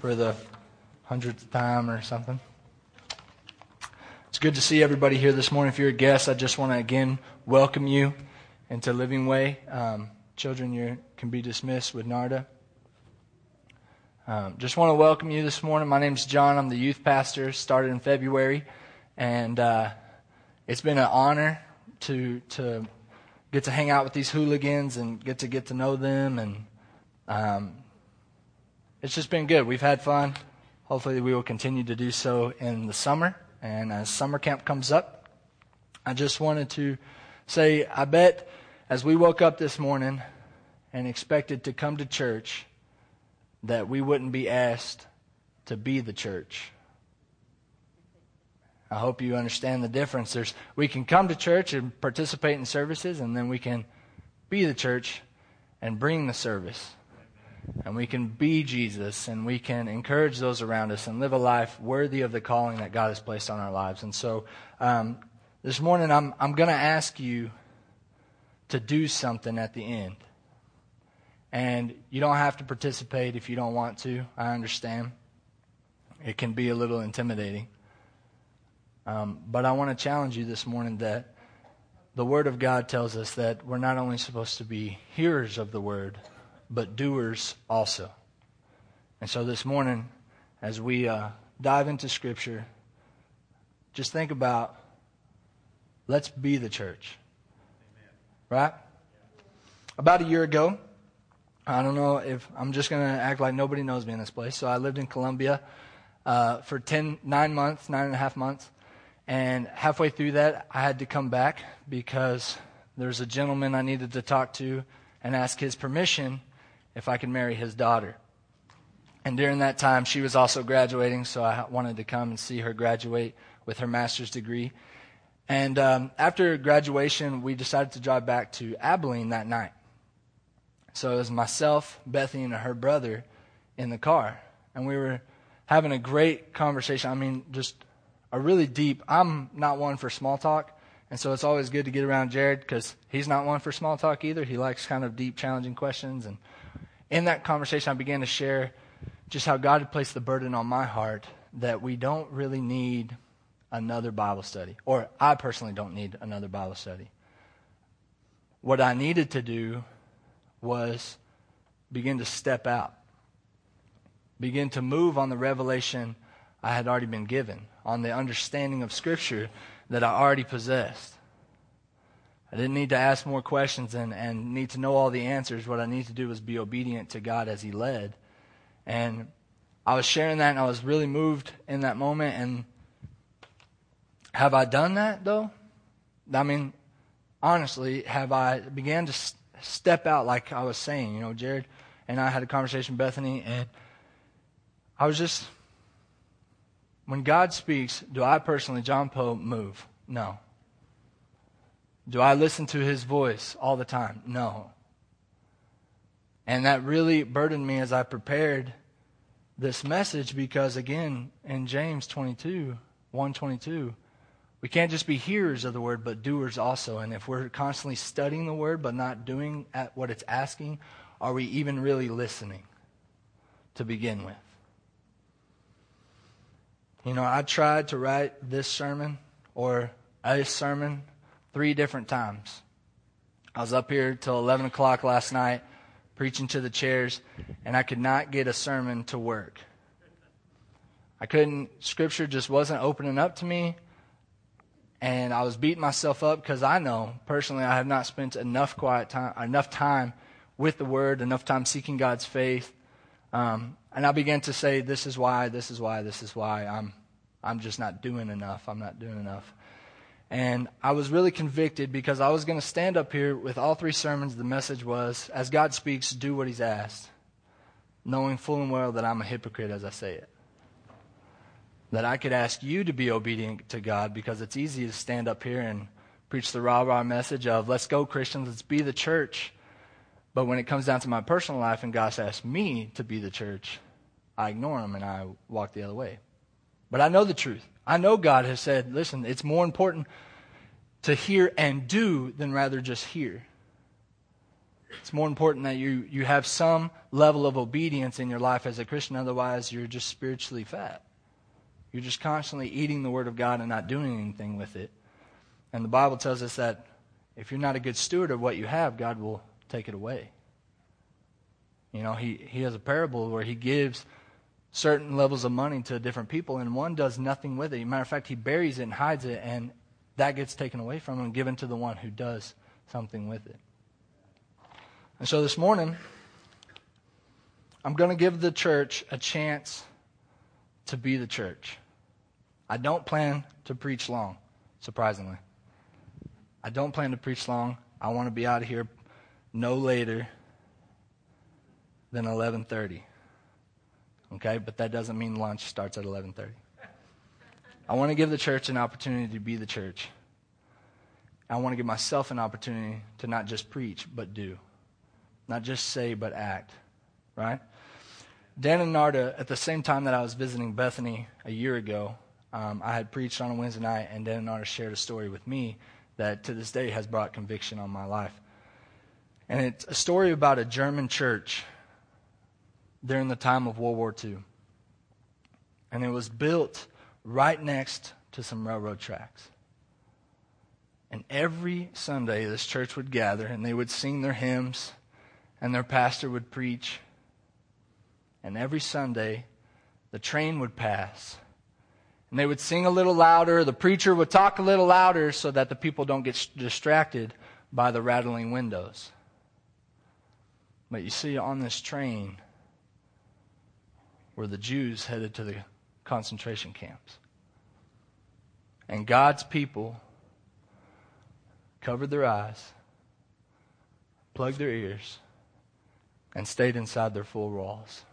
for the 100th time or something. It's good to see everybody here this morning. If you're a guest, I just want to again welcome you into Living Way. Children, you can be dismissed with Narda. Just want to welcome you this morning. My name's John. I'm the youth pastor. Started in February, and it's been an honor to get to hang out with these hooligans and get to know them, and it's just been good. We've had fun. Hopefully, we will continue to do so in the summer. And as summer camp comes up, I just wanted to say, I bet as we woke up this morning and expected to come to church, that we wouldn't be asked to be the church. I hope you understand the difference. We can come to church and participate in services, and then we can be the church and bring the service. And we can be Jesus, and we can encourage those around us and live a life worthy of the calling that God has placed on our lives. And so this morning I'm going to ask you to do something at the end. And you don't have to participate if you don't want to. I understand. It can be a little intimidating. But I want to challenge you this morning that the Word of God tells us that we're not only supposed to be hearers of the Word, but doers also. And so this morning, as we dive into Scripture, just think about, let's be the church. Amen. Right? About a year ago, I don't know if I'm just going to act like nobody knows me in this place. So I lived in Colombia for 9.5 months. And halfway through that, I had to come back because there was a gentleman I needed to talk to and ask his permission if I could marry his daughter. And during that time, she was also graduating, so I wanted to come and see her graduate with her master's degree. And after graduation, we decided to drive back to Abilene that night. So it was myself, Bethany, and her brother in the car. And we were having a great conversation. I mean, just a really deep. I'm not one for small talk. And so it's always good to get around Jared because he's not one for small talk either. He likes kind of deep, challenging questions. And in that conversation, I began to share just how God had placed the burden on my heart that we don't really need another Bible study. Or I personally don't need another Bible study. What I needed to do was begin to step out. Begin to move on the revelation I had already been given. On the understanding of Scripture that I already possessed. I didn't need to ask more questions and need to know all the answers. What I need to do was be obedient to God as He led. And I was sharing that, and I was really moved in that moment. And have I done that, though? I mean, honestly, have I began to step out like I was saying? You know, Jared and I had a conversation with Bethany, and I was just... When God speaks, do I personally, John Poe, move? No. Do I listen to His voice all the time? No. And that really burdened me as I prepared this message because, again, in James 1:22, we can't just be hearers of the Word, but doers also. And if we're constantly studying the Word but not doing at what it's asking, are we even really listening to begin with? You know, I tried to write this sermon or a sermon 3 different times. I was up here till 11 o'clock last night preaching to the chairs, and I could not get a sermon to work. I couldn't, Scripture just wasn't opening up to me, and I was beating myself up because I know, personally, I have not spent enough quiet time, enough time with the Word, enough time seeking God's faith. And I began to say, this is why, I'm just not doing enough. I'm not doing enough. And I was really convicted because I was going to stand up here with all 3 sermons. The message was, as God speaks, do what He's asked, knowing full and well that I'm a hypocrite as I say it. That I could ask you to be obedient to God because it's easy to stand up here and preach the rah-rah message of, let's go, Christians, let's be the church. But when it comes down to my personal life and God's asked me to be the church, I ignore Him and I walk the other way. But I know the truth. I know God has said, listen, it's more important to hear and do than rather just hear. It's more important that you have some level of obedience in your life as a Christian. Otherwise, you're just spiritually fat. You're just constantly eating the Word of God and not doing anything with it. And the Bible tells us that if you're not a good steward of what you have, God will take it away. You know, he has a parable where he gives certain levels of money to different people, and one does nothing with it. As a matter of fact, he buries it and hides it, and that gets taken away from him and given to the one who does something with it. And so this morning, I'm going to give the church a chance to be the church. I don't plan to preach long, surprisingly. I don't plan to preach long. I want to be out of here no later than 11:30. Okay, but that doesn't mean lunch starts at 11:30. I want to give the church an opportunity to be the church. I want to give myself an opportunity to not just preach, but do. Not just say, but act, right? Dan and Narda, at the same time that I was visiting Bethany a year ago, I had preached on a Wednesday night, and Dan and Narda shared a story with me that to this day has brought conviction on my life. And it's a story about a German church during the time of World War II. And it was built right next to some railroad tracks. And every Sunday, this church would gather, and they would sing their hymns, and their pastor would preach. And every Sunday, the train would pass. And they would sing a little louder. The preacher would talk a little louder so that the people don't get distracted by the rattling windows. But you see, on this train were the Jews headed to the concentration camps. And God's people covered their eyes, plugged their ears, and stayed inside their four walls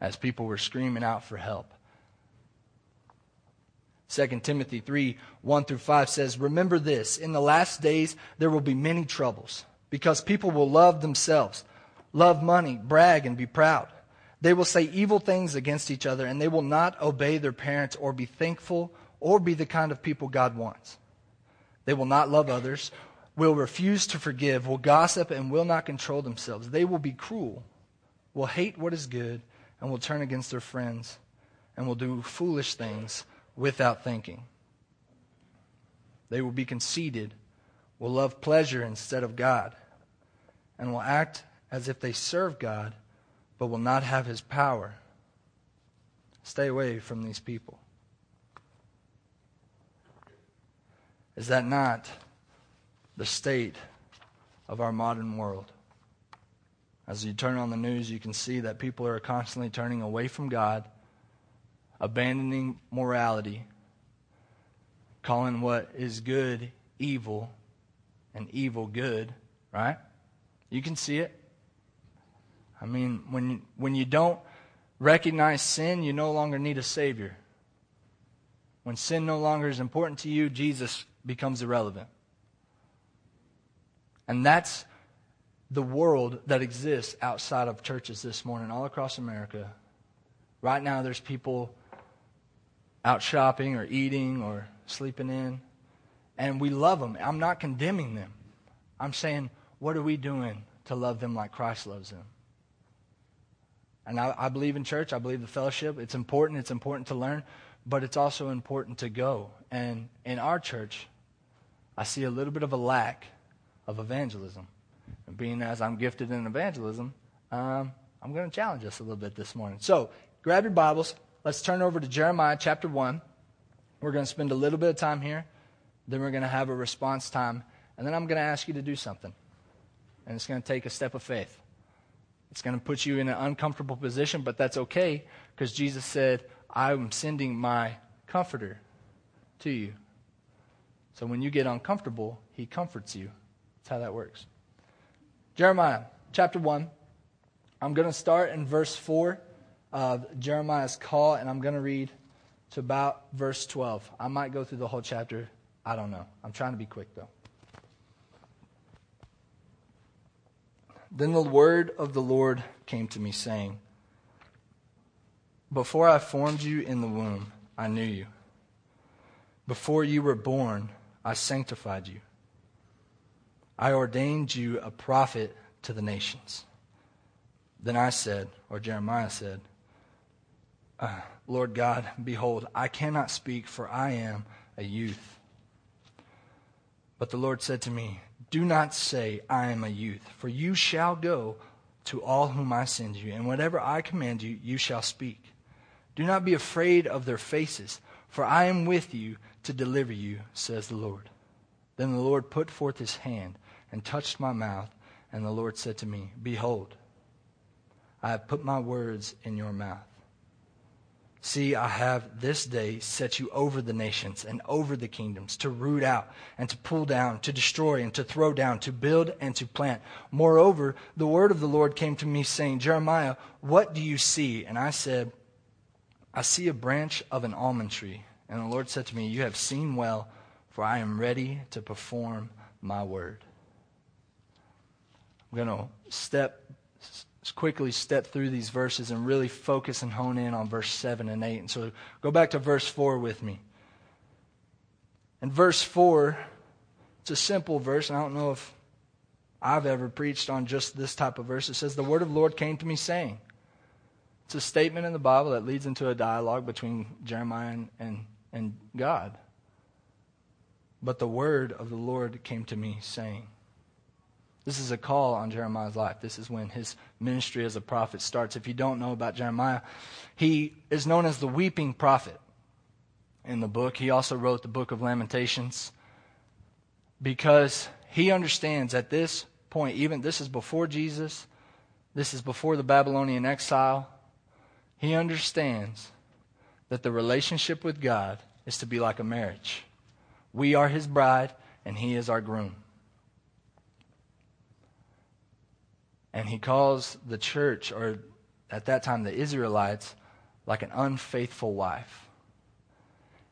as people were screaming out for help. 2 Timothy 3:1-5 says, "Remember this, in the last days there will be many troubles, because people will love themselves, love money, brag, and be proud. They will say evil things against each other, and they will not obey their parents or be thankful or be the kind of people God wants. They will not love others, will refuse to forgive, will gossip, and will not control themselves. They will be cruel, will hate what is good, and will turn against their friends, and will do foolish things without thinking. They will be conceited, will love pleasure instead of God, and will act as if they serve God, but will not have His power. Stay away from these people." Is that not the state of our modern world? As you turn on the news, you can see that people are constantly turning away from God, abandoning morality, calling what is good evil and evil good, right? You can see it. I mean, when you don't recognize sin, you no longer need a Savior. When sin no longer is important to you, Jesus becomes irrelevant. And that's the world that exists outside of churches this morning, all across America. Right now, there's people out shopping or eating or sleeping in, and we love them. I'm not condemning them. I'm saying, what are we doing to love them like Christ loves them? And I believe in church. I believe the fellowship. It's important. It's important to learn, but it's also important to go. And in our church, I see a little bit of a lack of evangelism. And being as I'm gifted in evangelism, I'm going to challenge us a little bit this morning. So grab your Bibles. Let's turn over to Jeremiah chapter 1. We're going to spend a little bit of time here. Then we're going to have a response time. And then I'm going to ask you to do something. And it's going to take a step of faith. It's going to put you in an uncomfortable position, but that's okay, because Jesus said, "I am sending my comforter to you." So when you get uncomfortable, He comforts you. That's how that works. Jeremiah chapter 1. I'm going to start in verse 4 of Jeremiah's call, and I'm going to read to about verse 12. I might go through the whole chapter. I don't know. I'm trying to be quick, though. "Then the word of the Lord came to me, saying, 'Before I formed you in the womb, I knew you. Before you were born, I sanctified you. I ordained you a prophet to the nations. Then I said, or Jeremiah said, Lord God, behold, I cannot speak, for I am a youth. But the Lord said to me, do not say, I am a youth, for you shall go to all whom I send you, and whatever I command you, you shall speak. Do not be afraid of their faces, for I am with you to deliver you, says the Lord. Then the Lord put forth his hand and touched my mouth, and the Lord said to me, behold, I have put my words in your mouth. See, I have this day set you over the nations and over the kingdoms, to root out and to pull down, to destroy and to throw down, to build and to plant. Moreover, the word of the Lord came to me, saying, Jeremiah, what do you see? And I said, I see a branch of an almond tree. And the Lord said to me, you have seen well, for I am ready to perform my word. I'm going to quickly step through these verses and really focus and hone in on verse 7 and 8. And so go back to verse 4 with me. And verse 4, it's a simple verse. And I don't know if I've ever preached on just this type of verse. It says, the word of the Lord came to me saying. It's a statement in the Bible that leads into a dialogue between Jeremiah and God. But the word of the Lord came to me saying. This is a call on Jeremiah's life. This is when his ministry as a prophet starts. If you don't know about Jeremiah, he is known as the weeping prophet in the book. He also wrote the book of Lamentations because he understands at this point, even this is before Jesus, this is before the Babylonian exile, he understands that the relationship with God is to be like a marriage. We are his bride and he is our groom. And he calls the church, or at that time the Israelites, like an unfaithful wife.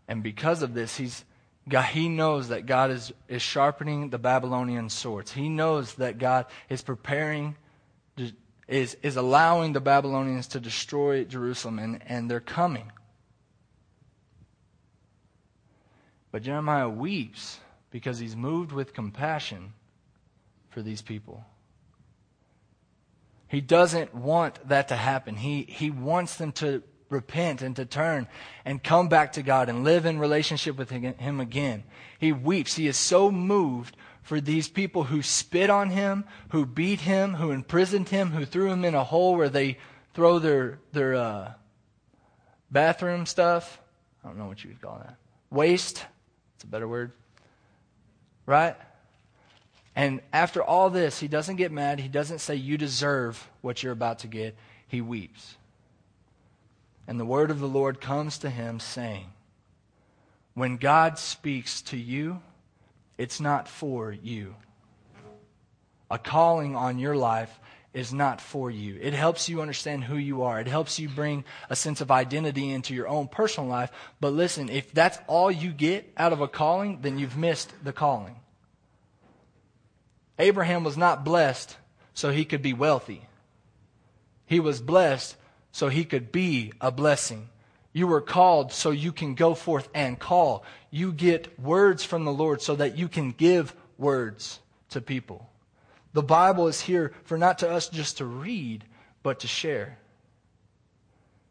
And because of this, he knows that God is sharpening the Babylonian swords. He knows that God is preparing, is allowing the Babylonians to destroy Jerusalem, and they're coming. But Jeremiah weeps because he's moved with compassion for these people. He doesn't want that to happen. He wants them to repent and to turn and come back to God and live in relationship with him again. He weeps. He is so moved for these people who spit on him, who beat him, who imprisoned him, who threw him in a hole where they throw their bathroom stuff. I don't know what you would call that. Waste. That's a better word. Right? And after all this, he doesn't get mad. He doesn't say, you deserve what you're about to get. He weeps. And the word of the Lord comes to him saying, when God speaks to you, it's not for you. A calling on your life is not for you. It helps you understand who you are. It helps you bring a sense of identity into your own personal life. But listen, if that's all you get out of a calling, then you've missed the calling. Abraham was not blessed so he could be wealthy. He was blessed so he could be a blessing. You were called so you can go forth and call. You get words from the Lord so that you can give words to people. The Bible is here for not to us just to read, but to share,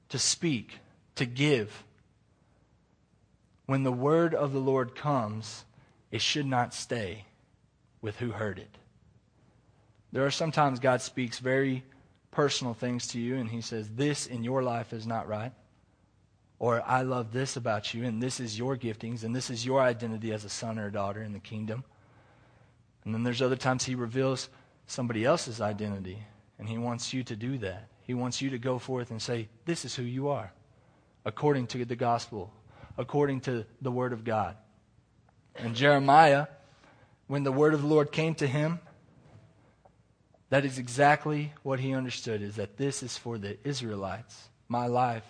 to speak, to give. When the word of the Lord comes, it should not stay with who heard it. There are sometimes God speaks very personal things to you and he says, this in your life is not right. Or I love this about you and this is your giftings and this is your identity as a son or a daughter in the kingdom. And then there's other times he reveals somebody else's identity and he wants you to do that. He wants you to go forth and say, this is who you are according to the gospel, according to the word of God. And Jeremiah, when the word of the Lord came to him, that is exactly what he understood, is that this is for the Israelites. My life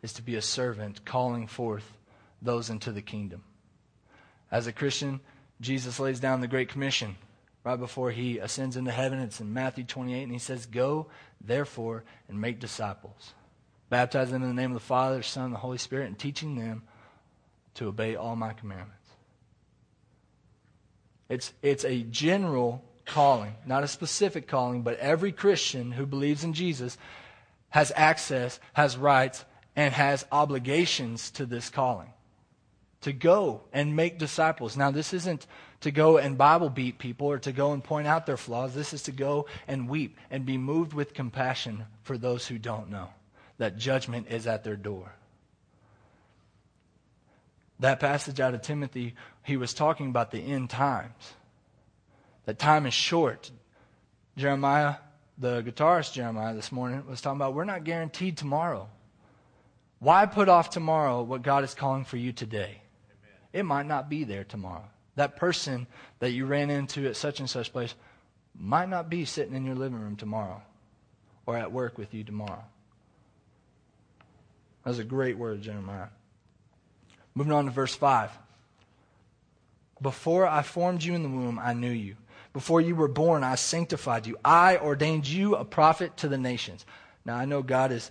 is to be a servant calling forth those into the kingdom. As a Christian, Jesus lays down the Great Commission right before he ascends into heaven. It's in Matthew 28, and he says, go, therefore, and make disciples, baptizing them in the name of the Father, Son, and the Holy Spirit, and teaching them to obey all my commandments. It's a general calling, not a specific calling, but every Christian who believes in Jesus has access, has rights, and has obligations to this calling. To go and make disciples. Now, this isn't to go and Bible beat people or to go and point out their flaws. This is to go and weep and be moved with compassion for those who don't know that judgment is at their door. That passage out of Timothy, he was talking about the end times. That time is short. Jeremiah, the guitarist Jeremiah this morning, was talking about we're not guaranteed tomorrow. Why put off tomorrow what God is calling for you today? Amen. It might not be there tomorrow. That person that you ran into at such and such place might not be sitting in your living room tomorrow or at work with you tomorrow. That was a great word, Jeremiah. Moving on to verse 5. Before I formed you in the womb, I knew you. Before you were born, I sanctified you. I ordained you a prophet to the nations. Now, I know God is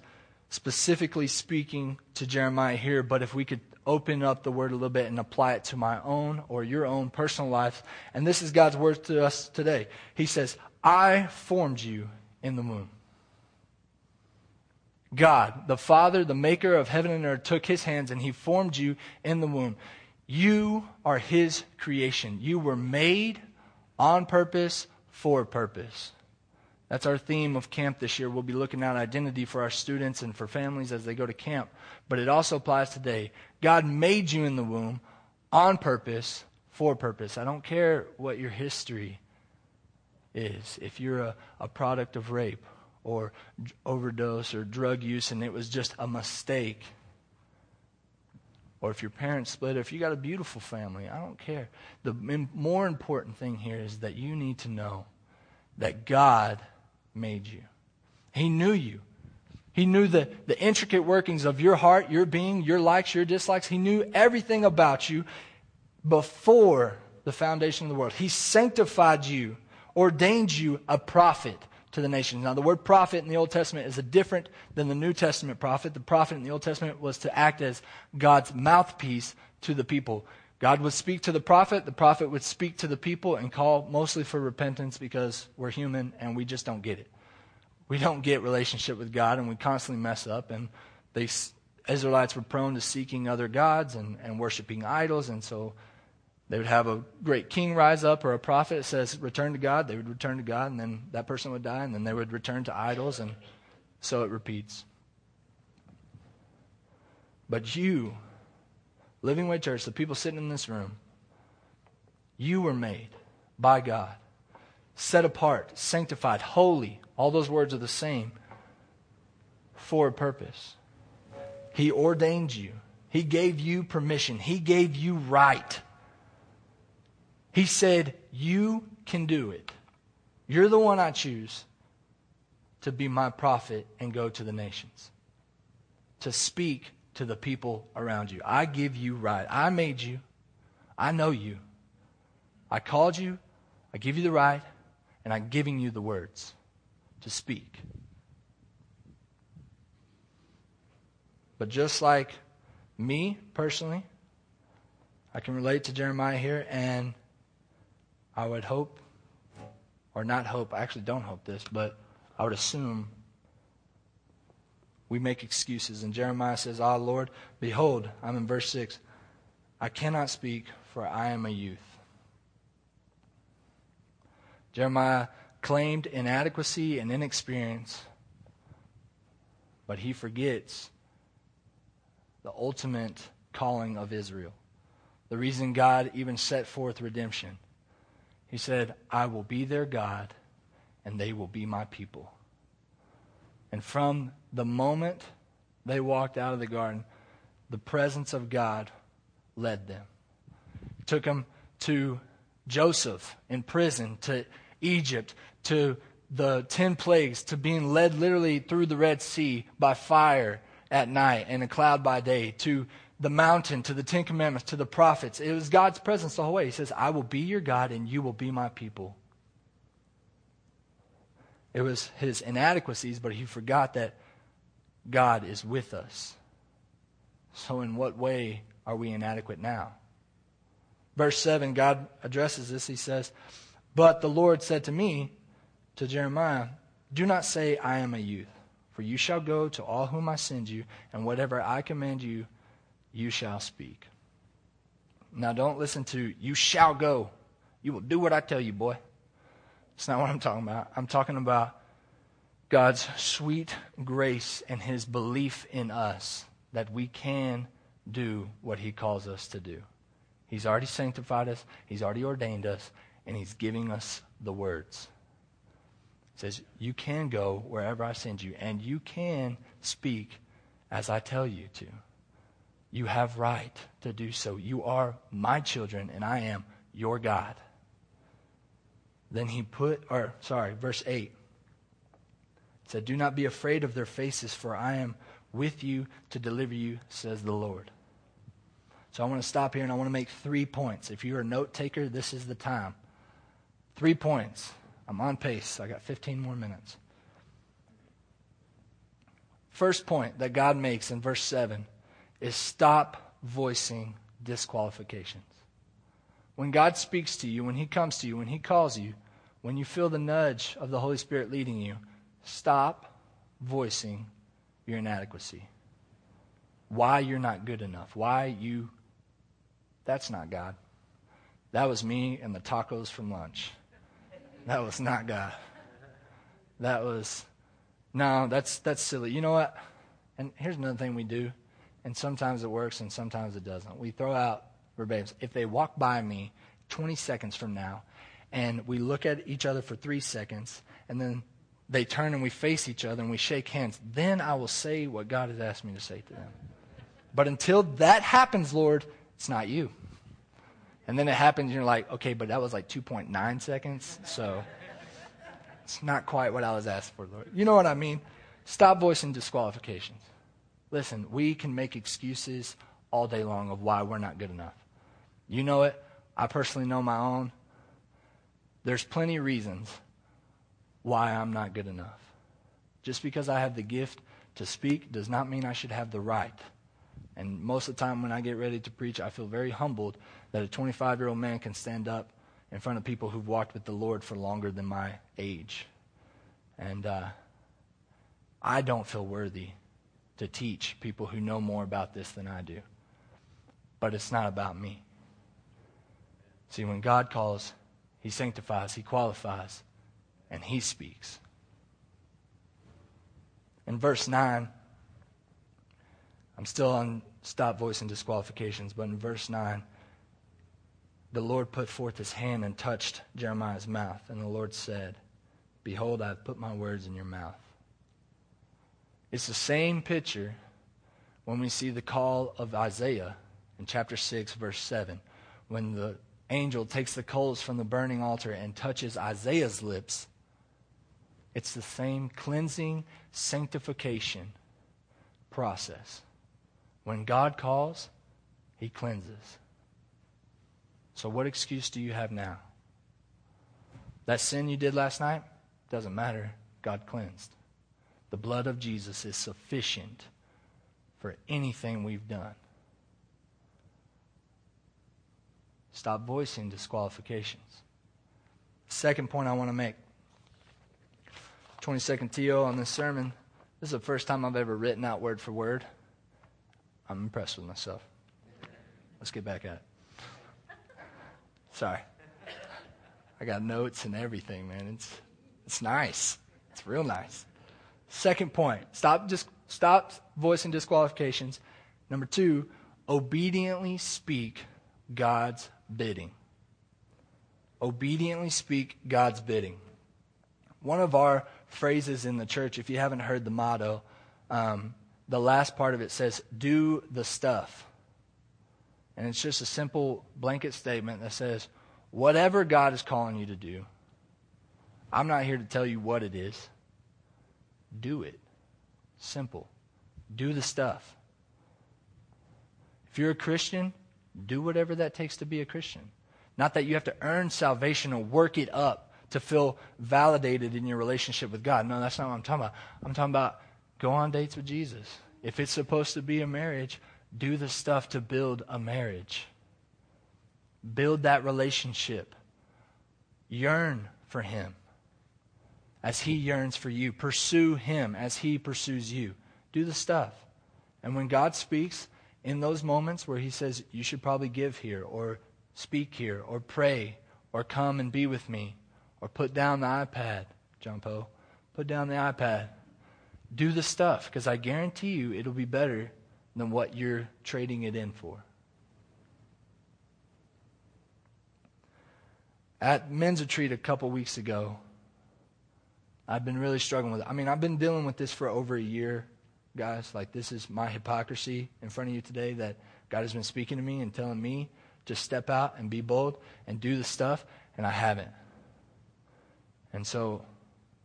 specifically speaking to Jeremiah here, but if we could open up the word a little bit and apply it to my own or your own personal life. And this is God's word to us today. He says, I formed you in the womb. God, the Father, the maker of heaven and earth, took his hands and he formed you in the womb. You are his creation. You were made on purpose, for purpose. That's our theme of camp this year. We'll be looking at identity for our students and for families as they go to camp. But it also applies today. God made you in the womb on purpose, for purpose. I don't care what your history is. If you're a product of rape or overdose or drug use and it was just a mistake, or if your parents split, or if you got a beautiful family, I don't care. The more important thing here is that you need to know that God made you. He knew you. He knew the intricate workings of your heart, your being, your likes, your dislikes. He knew everything about you before the foundation of the world. He sanctified you, ordained you a prophet to the nations. Now, the word prophet in the Old Testament is different than the New Testament prophet. The prophet in the Old Testament was to act as God's mouthpiece to the people. God would speak to the prophet would speak to the people and call mostly for repentance because we're human and we just don't get it. We don't get relationship with God and we constantly mess up. And the Israelites were prone to seeking other gods and worshiping idols. And so they would have a great king rise up or a prophet that says, return to God. They would return to God, and then that person would die, and then they would return to idols, and so it repeats. But you, Living Way Church, the people sitting in this room, you were made by God, set apart, sanctified, holy. All those words are the same for a purpose. He ordained you. He gave you permission. He gave you right. He said, you can do it. You're the one I choose to be my prophet and go to the nations, to speak to the people around you. I give you right. I made you. I know you. I called you. I give you the right. And I'm giving you the words to speak. But just like me personally, I can relate to Jeremiah here, and I would hope, or not hope, I actually don't hope this, but I would assume we make excuses. And Jeremiah says, Ah, Lord, behold, I'm in verse 6, I cannot speak, for I am a youth. Jeremiah claimed inadequacy and inexperience, but he forgets the ultimate calling of Israel. The reason God even set forth redemption. He said, I will be their God, and they will be my people. And from the moment they walked out of the garden, the presence of God led them. He took them to Joseph in prison, to Egypt, to the 10 plagues, to being led literally through the Red Sea by fire at night and a cloud by day, to the mountain, to the 10 Commandments, to the prophets. It was God's presence the whole way. He says, I will be your God and you will be my people. It was his inadequacies, but he forgot that God is with us. So in what way are we inadequate now? Verse 7, God addresses this. He says, "But the Lord said to me, to Jeremiah, do not say I am a youth, for you shall go to all whom I send you, and whatever I command you, you shall speak." Now don't listen to, "You shall go. You will do what I tell you, boy." It's not what I'm talking about. I'm talking about God's sweet grace and his belief in us that we can do what he calls us to do. He's already sanctified us. He's already ordained us. And he's giving us the words. He says, you can go wherever I send you. And you can speak as I tell you to. You have right to do so. You are my children and I am your God. Then he put, verse 8. It said, "Do not be afraid of their faces, for I am with you to deliver you, says the Lord." So I want to stop here and I want to make 3 points. If you're a note taker, this is the time. 3 points. I'm on pace. I got 15 more minutes. First point that God makes in verse 7 is stop voicing disqualifications. When God speaks to you, when he comes to you, when he calls you, when you feel the nudge of the Holy Spirit leading you, stop voicing your inadequacy. Why you're not good enough. That's not God. That was me and the tacos from lunch. That was not God. That's silly. You know what? And here's another thing we do. And sometimes it works and sometimes it doesn't. We throw out verbatim. If they walk by me 20 seconds from now and we look at each other for 3 seconds and then they turn and we face each other and we shake hands, then I will say what God has asked me to say to them. But until that happens, Lord, it's not you. And then it happens and you're like, okay, but that was like 2.9 seconds. So it's not quite what I was asked for, Lord. You know what I mean? Stop voicing disqualifications. Listen, we can make excuses all day long of why we're not good enough. You know it. I personally know my own. There's plenty of reasons why I'm not good enough. Just because I have the gift to speak does not mean I should have the right. And most of the time when I get ready to preach, I feel very humbled that a 25-year-old man can stand up in front of people who've walked with the Lord for longer than my age. And I don't feel worthy to teach people who know more about this than I do. But it's not about me. See, when God calls, he sanctifies, he qualifies, and he speaks. In verse 9, I'm still on stop voicing disqualifications, but in verse 9, the Lord put forth his hand and touched Jeremiah's mouth. And the Lord said, "Behold, I have put my words in your mouth." It's the same picture when we see the call of Isaiah in chapter 6, verse 7. When the angel takes the coals from the burning altar and touches Isaiah's lips, it's the same cleansing, sanctification process. When God calls, he cleanses. So what excuse do you have now? That sin you did last night? Doesn't matter. God cleansed. The blood of Jesus is sufficient for anything we've done. Stop voicing disqualifications. Second point I want to make. 22nd TO on this sermon. This is the first time I've ever written out word for word. I'm impressed with myself. Let's get back at it. Sorry. I got notes and everything, man. It's nice. It's real nice. Second point. Stop voicing disqualifications. Number 2, obediently speak God's bidding. Obediently speak God's bidding. One of our phrases in the church, if you haven't heard the motto, the last part of it says, "Do the stuff." And it's just a simple blanket statement that says, whatever God is calling you to do, I'm not here to tell you what it is. Do it. Simple. Do the stuff. If you're a Christian, do whatever that takes to be a Christian. Not that you have to earn salvation or work it up to feel validated in your relationship with God. No, that's not what I'm talking about. I'm talking about go on dates with Jesus. If it's supposed to be a marriage, do the stuff to build a marriage. Build that relationship. Yearn for him as he yearns for you. Pursue him as he pursues you. Do the stuff. And when God speaks, in those moments where he says, you should probably give here or speak here or pray or come and be with me or put down the iPad, John Poe, put down the iPad. Do the stuff, because I guarantee you it'll be better than what you're trading it in for. At men's retreat a couple weeks ago, I've been really struggling with it. I mean, I've been dealing with this for over a year, guys. Like, this is my hypocrisy in front of you today, that God has been speaking to me and telling me to step out and be bold and do the stuff, and I haven't. And so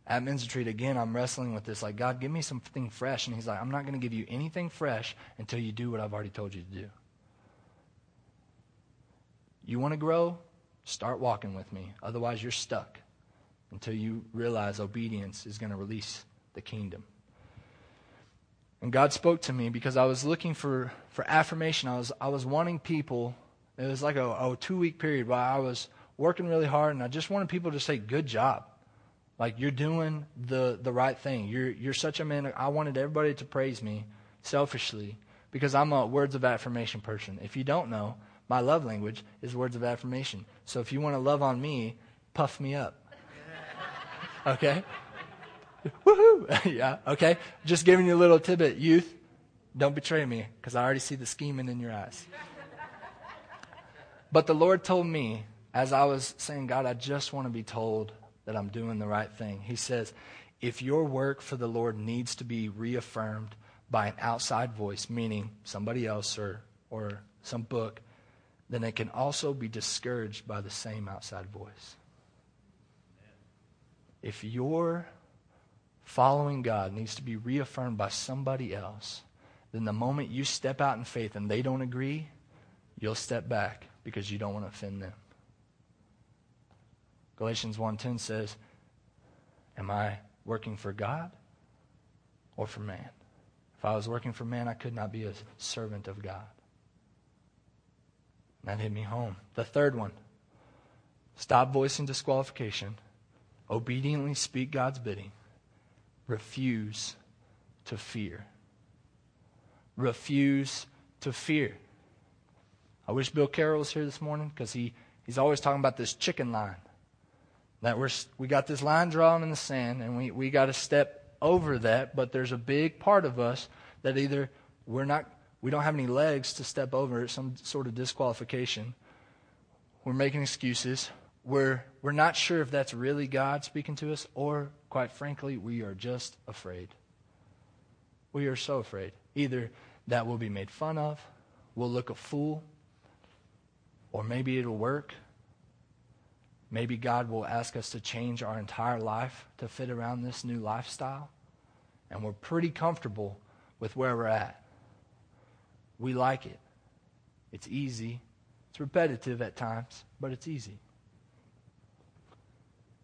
at men's retreat, again, I'm wrestling with this. Like, God, give me something fresh. And he's like, I'm not going to give you anything fresh until you do what I've already told you to do. You want to grow? Start walking with me. Otherwise, you're stuck until you realize obedience is going to release the kingdom. And God spoke to me because I was looking for affirmation. I was wanting people. It was like a 2-week period where I was working really hard, and I just wanted people to say, good job. Like, you're doing the right thing. You're such a man. I wanted everybody to praise me selfishly because I'm a words of affirmation person. If you don't know, my love language is words of affirmation. So if you want to love on me, puff me up. Okay? Woohoo! Yeah, okay. Just giving you a little tidbit. Youth, don't betray me, because I already see the scheming in your eyes. But the Lord told me, as I was saying, God, I just want to be told that I'm doing the right thing. He says, if your work for the Lord needs to be reaffirmed by an outside voice, meaning somebody else or some book, then it can also be discouraged by the same outside voice. If your following God needs to be reaffirmed by somebody else, then the moment you step out in faith and they don't agree, you'll step back because you don't want to offend them. Galatians 1:10 says, am I working for God or for man? If I was working for man, I could not be a servant of God. That hit me home. The third one, stop voicing disqualification. Obediently speak God's bidding. Refuse to fear. Refuse to fear. I wish Bill Carroll was here this morning, because he's always talking about this chicken line. That we got this line drawn in the sand, and we got to step over that, but there's a big part of us that either we don't have any legs to step over, some sort of disqualification. We're making excuses. We're not sure if that's really God speaking to us, or, quite frankly, we are just afraid. We are so afraid. Either that we'll be made fun of, we'll look a fool, or maybe it'll work. Maybe God will ask us to change our entire life to fit around this new lifestyle, and we're pretty comfortable with where we're at. We like it. It's easy. It's repetitive at times, but it's easy.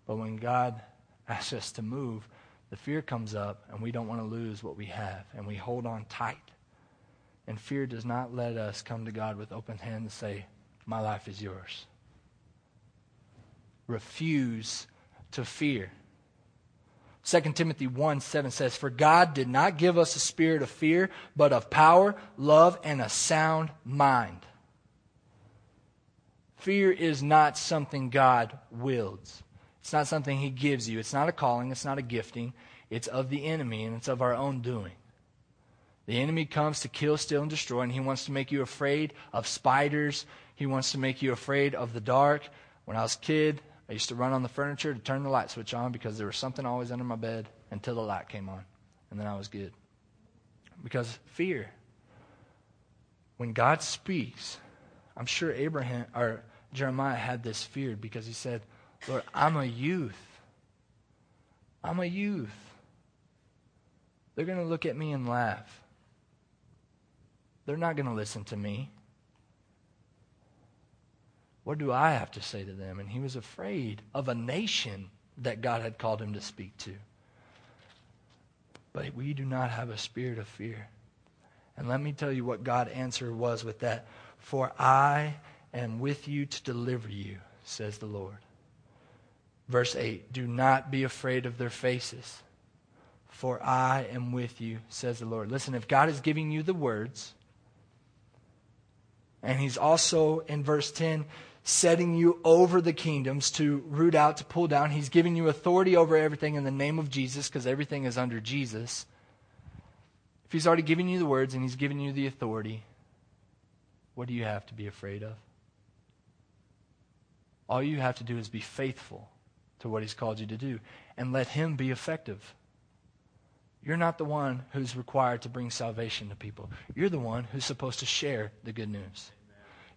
But when God asks us to move, the fear comes up, and we don't want to lose what we have, and we hold on tight. And fear does not let us come to God with open hands and say, my life is yours. Refuse to fear. 2 Timothy 1:7 says, for God did not give us a spirit of fear, but of power, love, and a sound mind. Fear is not something God wills. It's not something he gives you. It's not a calling. It's not a gifting. It's of the enemy, and it's of our own doing. The enemy comes to kill, steal, and destroy, and he wants to make you afraid of spiders. He wants to make you afraid of the dark. When I was a kid, I used to run on the furniture to turn the light switch on, because there was something always under my bed until the light came on, and then I was good. Because fear. When God speaks, I'm sure Abraham or Jeremiah had this fear, because he said, Lord, I'm a youth. They're going to look at me and laugh. They're not going to listen to me. What do I have to say to them? And he was afraid of a nation that God had called him to speak to. But we do not have a spirit of fear. And let me tell you what God's answer was with that. For I am with you to deliver you, says the Lord. Verse 8, do not be afraid of their faces, for I am with you, says the Lord. Listen, if God is giving you the words, and he's also, in verse 10, setting you over the kingdoms to root out, to pull down. He's giving you authority over everything in the name of Jesus, because everything is under Jesus. If he's already given you the words and he's given you the authority, what do you have to be afraid of? All you have to do is be faithful to what he's called you to do and let him be effective. You're not the one who's required to bring salvation to people. You're the one who's supposed to share the good news.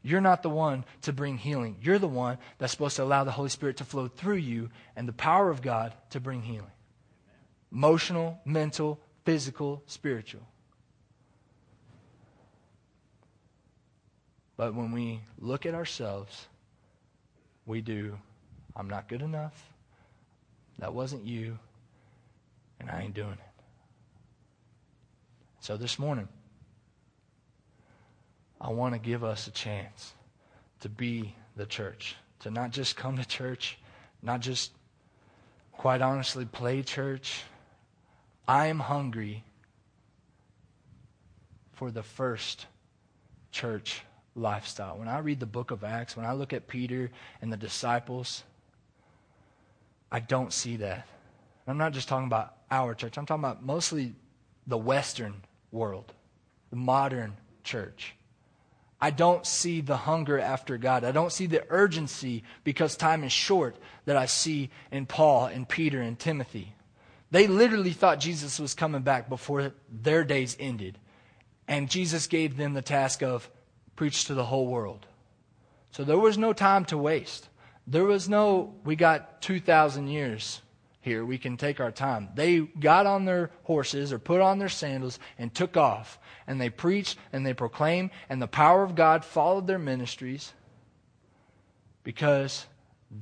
You're not the one to bring healing. You're the one that's supposed to allow the Holy Spirit to flow through you and the power of God to bring healing. Emotional, mental, physical, spiritual. But when we look at ourselves, we do, I'm not good enough. That wasn't you. And I ain't doing it. So this morning, I want to give us a chance to be the church, to not just come to church, not just, quite honestly, play church. I am hungry for the first church lifestyle. When I read the book of Acts, when I look at Peter and the disciples, I don't see that. I'm not just talking about our church. I'm talking about mostly the Western world, the modern church. I don't see the hunger after God. I don't see the urgency, because time is short, that I see in Paul and Peter and Timothy. They literally thought Jesus was coming back before their days ended. And Jesus gave them the task of preach to the whole world. So there was no time to waste. There was no, we got 2,000 years here, we can take our time. They got on their horses or put on their sandals and took off. And they preached and they proclaimed, and the power of God followed their ministries because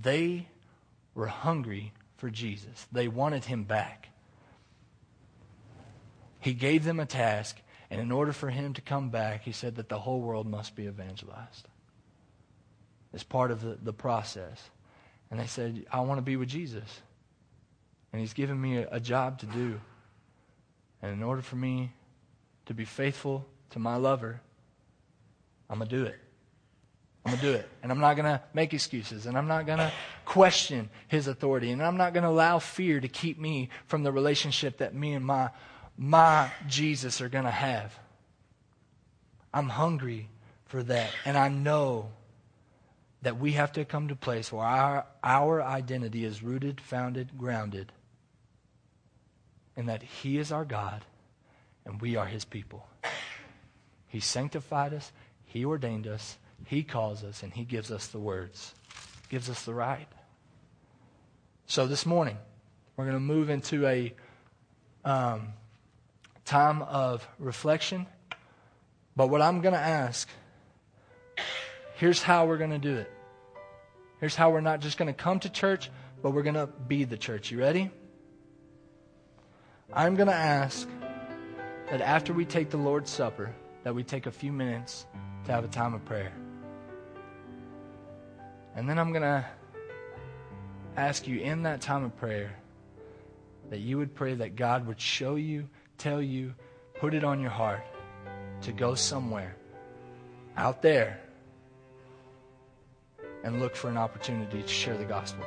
they were hungry for Jesus. They wanted him back. He gave them a task, and in order for him to come back, he said that the whole world must be evangelized. It's part of the process. And they said, I want to be with Jesus. And he's given me a job to do. And in order for me to be faithful to my lover, I'm going to do it. I'm going to do it. And I'm not going to make excuses. And I'm not going to question his authority. And I'm not going to allow fear to keep me from the relationship that me and my Jesus are going to have. I'm hungry for that. And I know that we have to come to a place where our identity is rooted, founded, grounded, and that he is our God and we are his people. He sanctified us, he ordained us, he calls us, and he gives us the words, gives us the right. So this morning, we're going to move into a time of reflection. But what I'm going to ask, here's how we're going to do it. Here's how we're not just going to come to church, but we're going to be the church. You ready? I'm going to ask that after we take the Lord's Supper, that we take a few minutes to have a time of prayer. And then I'm going to ask you in that time of prayer that you would pray that God would show you, tell you, put it on your heart to go somewhere out there and look for an opportunity to share the gospel.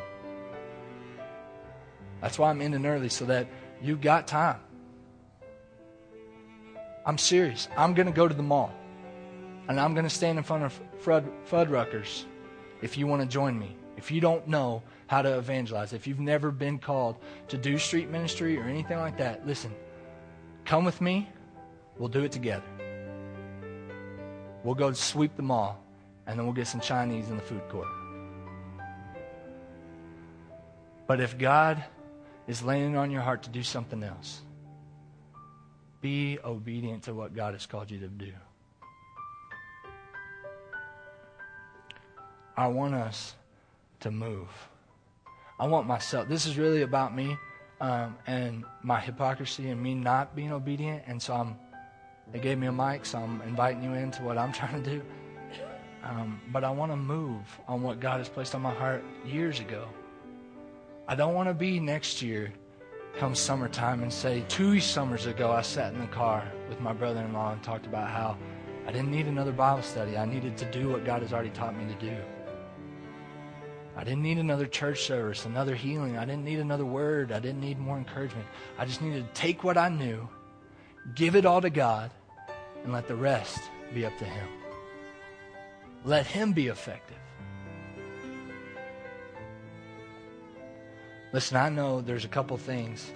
That's why I'm ending early, so that you've got time. I'm serious. I'm going to go to the mall. And I'm going to stand in front of Fuddruckers if you want to join me. If you don't know how to evangelize, if you've never been called to do street ministry or anything like that, listen, come with me. We'll do it together. We'll go sweep the mall. And then we'll get some Chinese in the food court. But if God is laying on your heart to do something else, be obedient to what God has called you to do. I want us to move. I want myself. This is really about me and my hypocrisy and me not being obedient. And so they gave me a mic, so I'm inviting you into what I'm trying to do. But I want to move on what God has placed on my heart years ago. I don't want to be next year, come summertime, and say, 2 summers ago I sat in the car with my brother-in-law and talked about how I didn't need another Bible study. I needed to do what God has already taught me to do. I didn't need another church service, another healing. I didn't need another word. I didn't need more encouragement. I just needed to take what I knew, give it all to God, and let the rest be up to Him. Let Him be effective. Listen, I know there's a couple things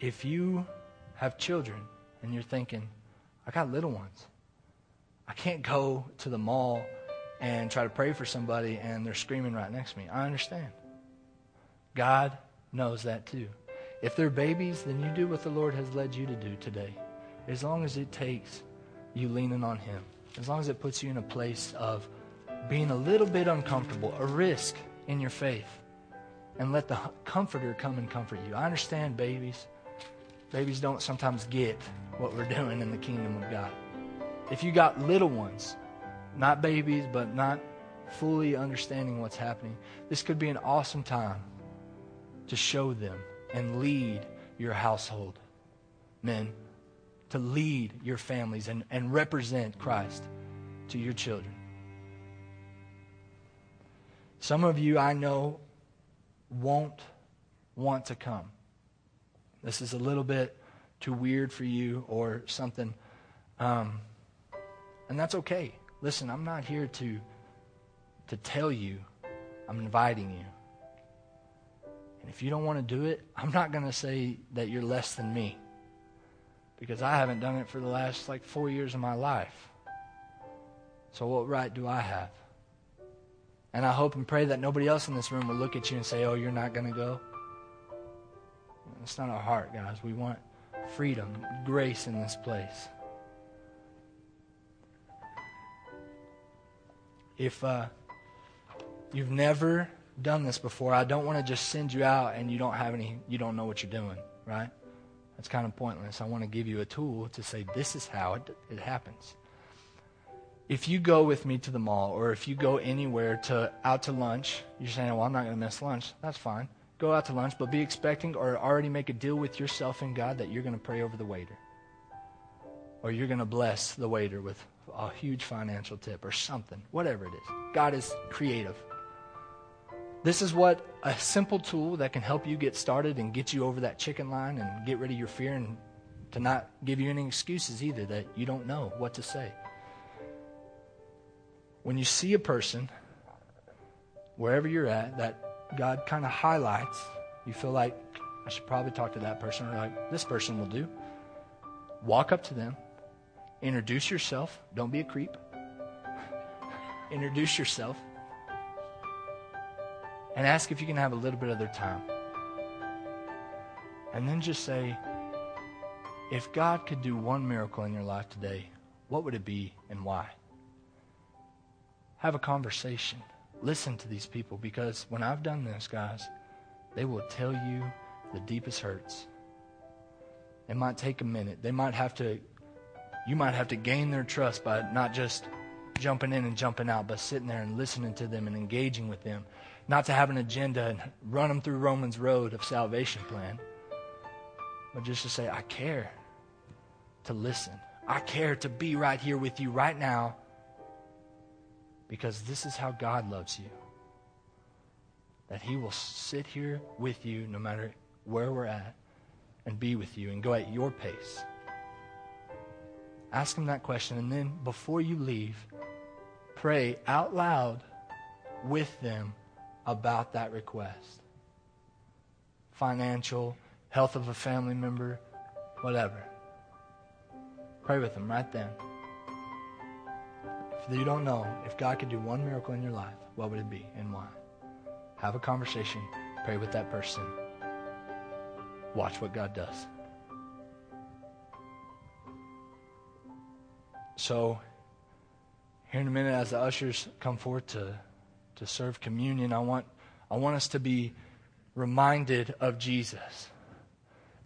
if you have children and you're thinking, I got little ones. I can't go to the mall and try to pray for somebody and they're screaming right next to me. I understand. God knows that too. If they're babies, then you do what the Lord has led you to do today. As long as it takes you leaning on Him. As long as it puts you in a place of being a little bit uncomfortable, a risk in your faith. And let the Comforter come and comfort you. I understand babies. Babies don't sometimes get what we're doing in the kingdom of God. If you got little ones, not babies, but not fully understanding what's happening, this could be an awesome time to show them and lead your household. Men, to lead your families and represent Christ to your children. Some of you, I know, won't want to come. This is a little bit too weird for you or something. And that's okay. Listen, I'm not here to tell you. I'm inviting you. And if you don't want to do it, I'm not going to say that you're less than me. Because I haven't done it for the last 4 years of my life. So what right do I have? And I hope and pray that nobody else in this room will look at you and say, oh, you're not going to go. It's not our heart, guys. We want freedom, grace in this place. If you've never done this before, I don't want to just send you out and you don't know what you're doing, right? That's kind of pointless. I want to give you a tool to say, this is how it happens. If you go with me to the mall, or if you go anywhere out to lunch, you're saying, well, I'm not going to miss lunch. That's fine. Go out to lunch, but be expecting or already make a deal with yourself and God that you're going to pray over the waiter. Or you're going to bless the waiter with a huge financial tip or something, whatever it is. God is creative. This is what a simple tool that can help you get started and get you over that chicken line and get rid of your fear and to not give you any excuses either that you don't know what to say. When you see a person, wherever you're at, that God kind of highlights, you feel like I should probably talk to that person, or like this person will do. Walk up to them, introduce yourself, don't be a creep. Introduce yourself and ask if you can have a little bit of their time. And then just say, if God could do one miracle in your life today, what would it be and why? Have a conversation. Listen to these people, because when I've done this, guys, they will tell you the deepest hurts. It might take a minute. You might have to gain their trust by not just jumping in and jumping out, but sitting there and listening to them and engaging with them. Not to have an agenda and run them through Romans Road of salvation plan, but just to say, I care to listen. I care to be right here with you right now. Because this is how God loves you. That He will sit here with you no matter where we're at and be with you and go at your pace. Ask Him that question, and then before you leave, pray out loud with them about that request. Financial, health of a family member, whatever. Pray with them right then. If you don't know, if God could do one miracle in your life, what would it be and why? Have a conversation. Pray with that person. Watch what God does. So, here in a minute, as the ushers come forward to serve communion, I want us to be reminded of Jesus.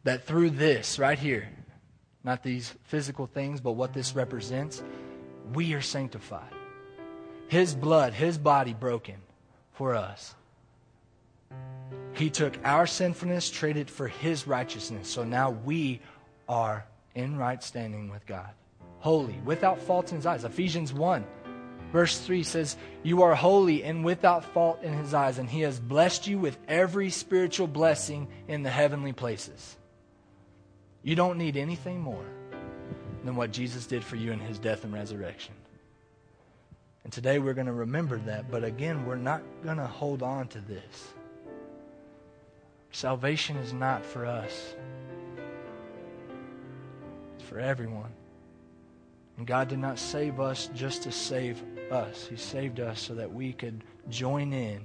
that through this right here, not these physical things, but what this represents, we are sanctified. His blood, His body broken for us. He took our sinfulness, traded for His righteousness. So now we are in right standing with God. Holy, without fault in His eyes. Ephesians 1, verse 3 says, "You are holy and without fault in His eyes, and He has blessed you with every spiritual blessing in the heavenly places." You don't need anything more than what Jesus did for you in His death and resurrection. And today we're going to remember that, but again, we're not going to hold on to this. Salvation is not for us. It's for everyone. And God did not save us just to save us. He saved us so that we could join in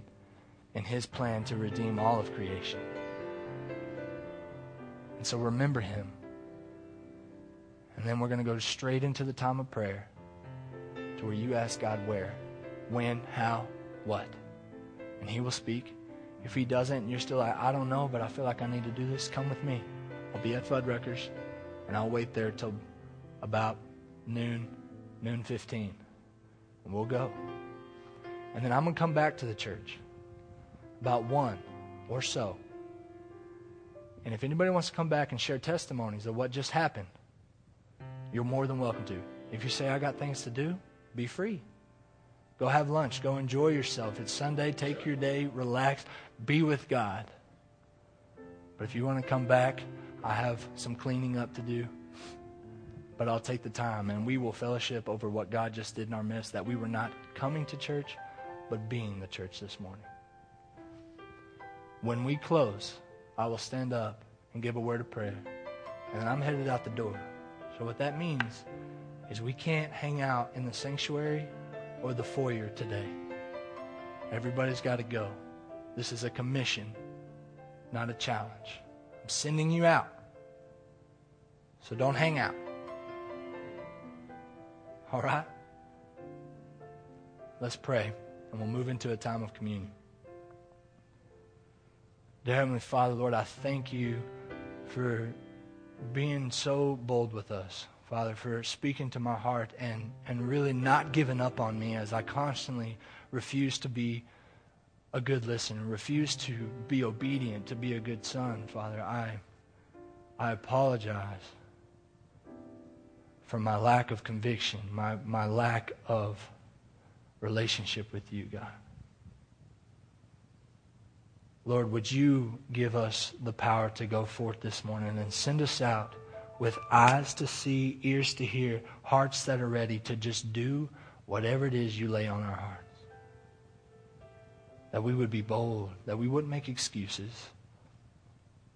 His plan to redeem all of creation. And so remember Him. And then we're going to go straight into the time of prayer to where you ask God where, when, how, what. And He will speak. If He doesn't and you're still like, I don't know, but I feel like I need to do this, come with me. I'll be at Fuddruckers, and I'll wait there till about noon 15. And we'll go. And then I'm going to come back to the church about 1 or so. And if anybody wants to come back and share testimonies of what just happened, you're more than welcome to. If you say, I got things to do, be free. Go have lunch. Go enjoy yourself. It's Sunday. Take your day. Relax. Be with God. But if you want to come back, I have some cleaning up to do. But I'll take the time, and we will fellowship over what God just did in our midst, that we were not coming to church, but being the church this morning. When we close, I will stand up and give a word of prayer. And then I'm headed out the door. So what that means is we can't hang out in the sanctuary or the foyer today. Everybody's got to go. This is a commission, not a challenge. I'm sending you out. So don't hang out. All right? Let's pray, and we'll move into a time of communion. Dear Heavenly Father, Lord, I thank You for being so bold with us. Father, for speaking to my heart and really not giving up on me as I constantly refuse to be a good listener, refuse to be obedient, to be a good son. Father, I apologize for my lack of conviction, my lack of relationship with You, God. Lord, would You give us the power to go forth this morning and send us out with eyes to see, ears to hear, hearts that are ready to just do whatever it is You lay on our hearts. That we would be bold, that we wouldn't make excuses,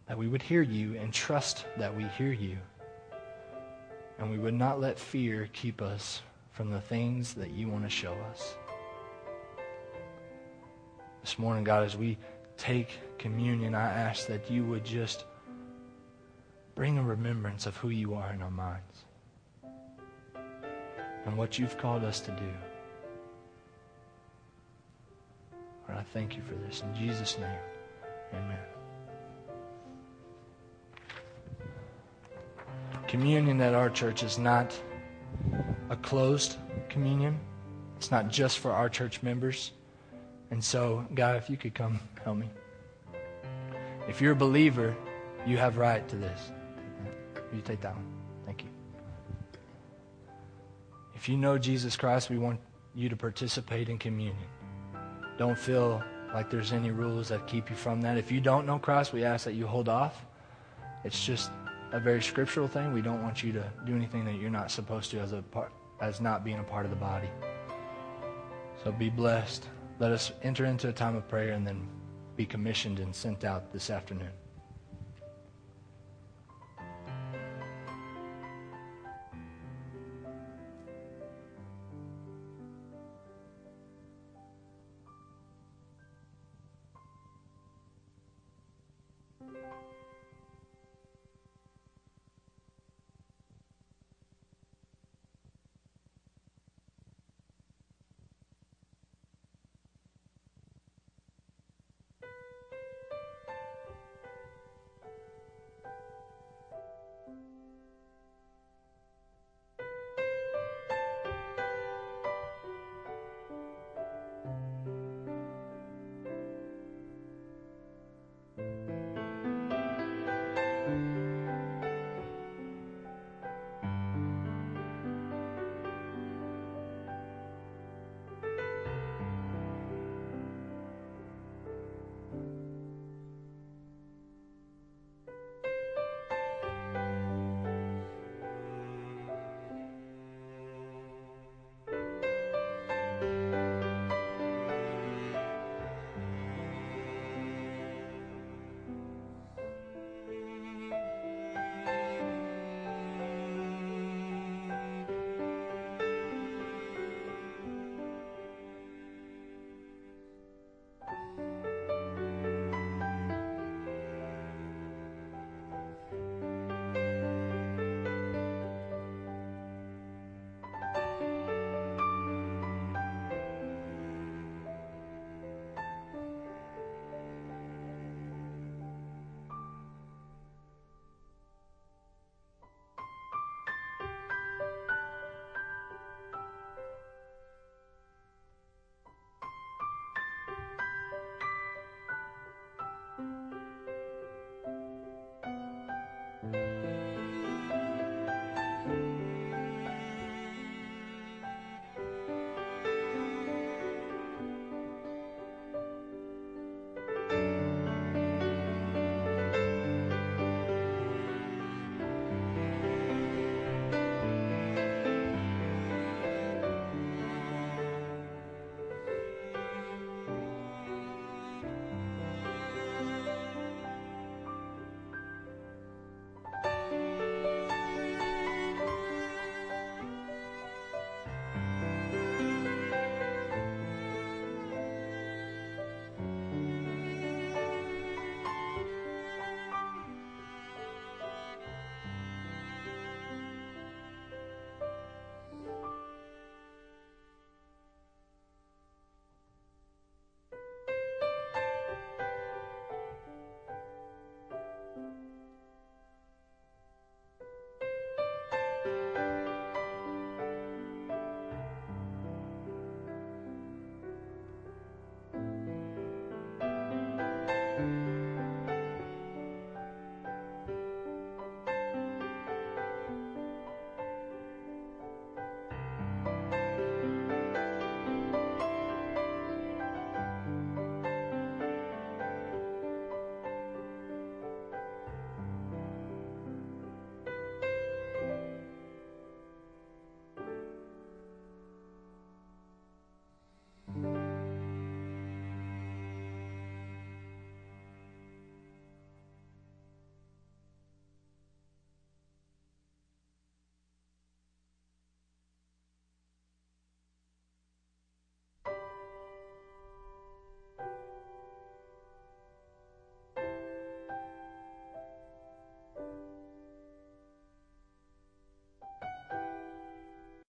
that we would hear You and trust that we hear You. And we would not let fear keep us from the things that You want to show us. This morning, God, as we take communion, I ask that You would just bring a remembrance of who You are in our minds and what You've called us to do. Lord, I thank You for this. In Jesus' name, amen. Communion at our church is not a closed communion. It's not just for our church members. And so, God, if you could come help me. If you're a believer, you have right to this. You take that one. Thank you. If you know Jesus Christ, we want you to participate in communion. Don't feel like there's any rules that keep you from that. If you don't know Christ, we ask that you hold off. It's just a very scriptural thing. We don't want you to do anything that you're not supposed to as not being a part of the body. So be blessed. Let us enter into a time of prayer and then be commissioned and sent out this afternoon.